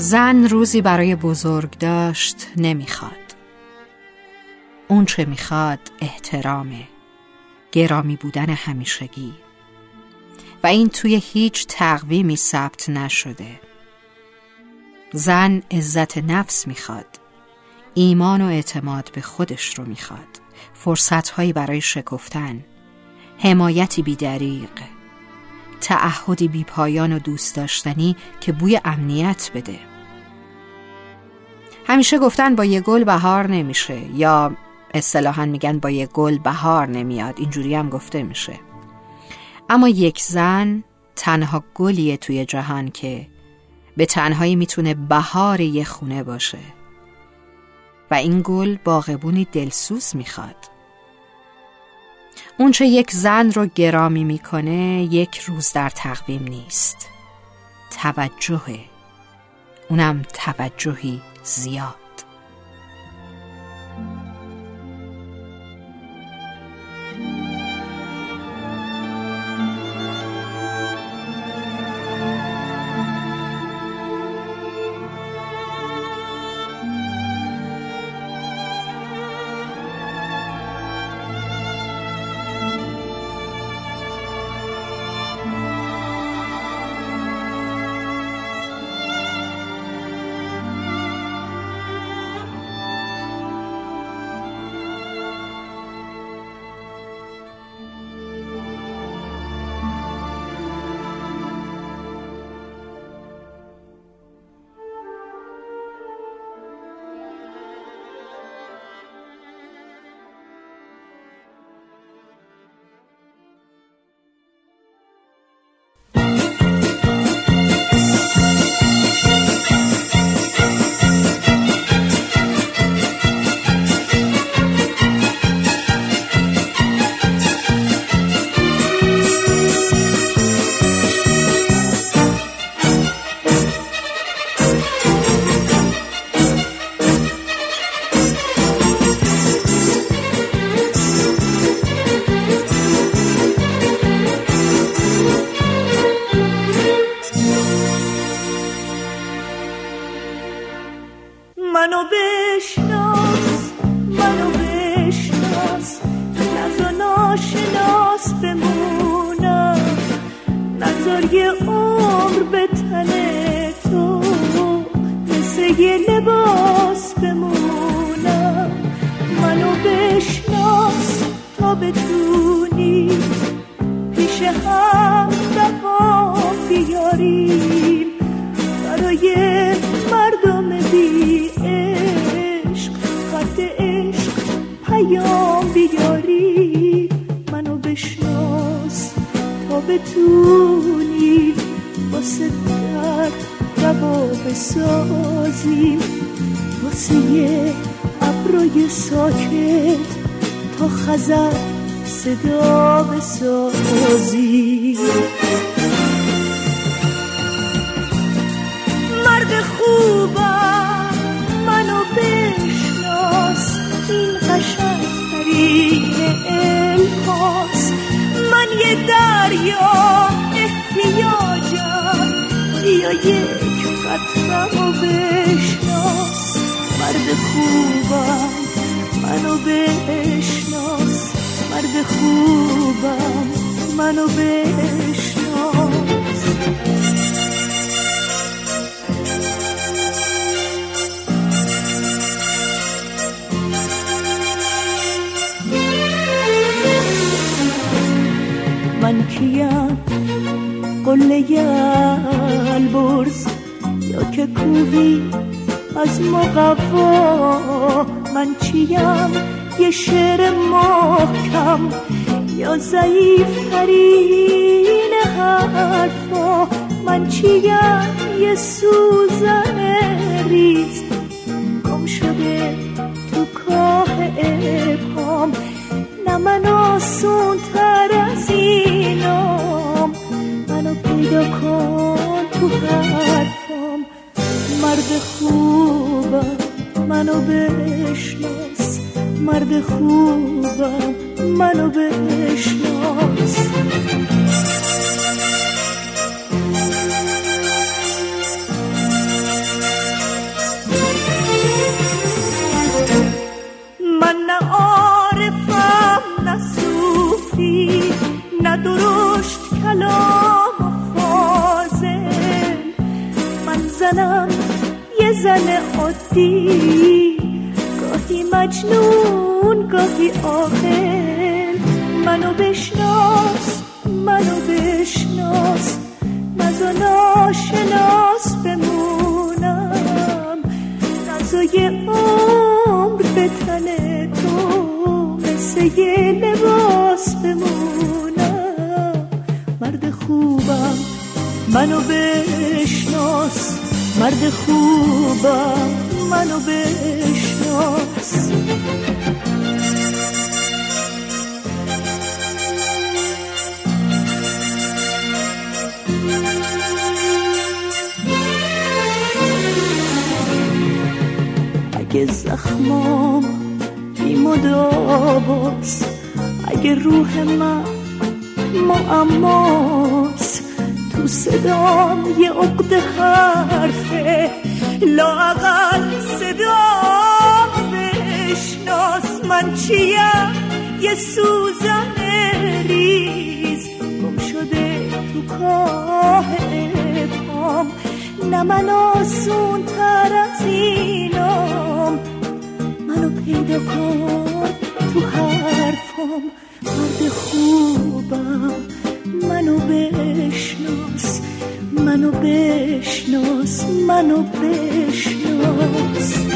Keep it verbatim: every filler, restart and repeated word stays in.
زن روزی برای بزرگداشت نمیخواد. اون چه میخواد احترامه، گرامی بودن همیشگی، و این توی هیچ تقویمی ثبت نشده. زن عزت نفس میخواد، ایمان و اعتماد به خودش رو میخواد، فرصتهایی برای شکفتن، حمایتی بی‌دریغ، تعهدی بی‌پایان و دوست داشتنی که بوی امنیت بده. همیشه گفتن با یه گل بهار نمیشه، یا اصطلاحاً میگن با یه گل بهار نمیاد، اینجوری هم گفته میشه. اما یک زن تنها گلیه توی جهان که به تنهایی میتونه بهار یه خونه باشه، و این گل باغبونی دلسوز میخواد. اون چه یک زن رو گرامی میکنه یک روز در تقویم نیست، توجهه، اونم توجهی زیاد. منو بشناس، منو بشناس، نذار ناشناس بمونم، نذار یه عمر به تن تو مثل یه لباس بمونم. منو بشناس تا بتونی پیش هم دفا بیاریم، برای مردم بی پیام بیاری. منو بشناس تا بتونی واسه درد دوا بسازیم، واسه یه ابروی ساکت تا خزر صدا بسازیم. مرد خوبم منو بشناس، این قشنگ‌ترین الهاس. من یه دریا احتیاجم، بیا یک قطره‌مو بشناس. مرد خوبم منو بشناس، مرد خوبم منو بشناس. من کیم؟ قله ی البرز یا که کوهی از مقوا؟ من چیم؟ یه شعر محکم یا ضعیف ترین حرفا؟ من چیم؟ یه سوزن ریز گم شده تو کاه ابهام؟ نه من آسون تر از اینام، منو پیدا کن تو حرفام. مرد خوبم منو بشناس، مرد خوبم منو بشناس. غلام و فاضل، من زنم یه زن عادی، گاهی مجنون گاهی عاقل. منو بشناس منو بشناس، مزا ناشناس بمونم. غذای عمر به تن تو مثل یه لباس بمونم. مرد خوبم منو بشناس، مرد خوبم منو بشناس. اگه زخمام بی مداواست، اگه روح من معماست، تو صدام یه عقد حرفه، لااقل صدام بشناس. من چیم؟ یه سوزن ریز گم شده تو کاه پام. نه من آسون تر از اینام، منو پیدا کن تو حرفم. مرد خوبم منو بشناس، منو بشناس، منو بشناس.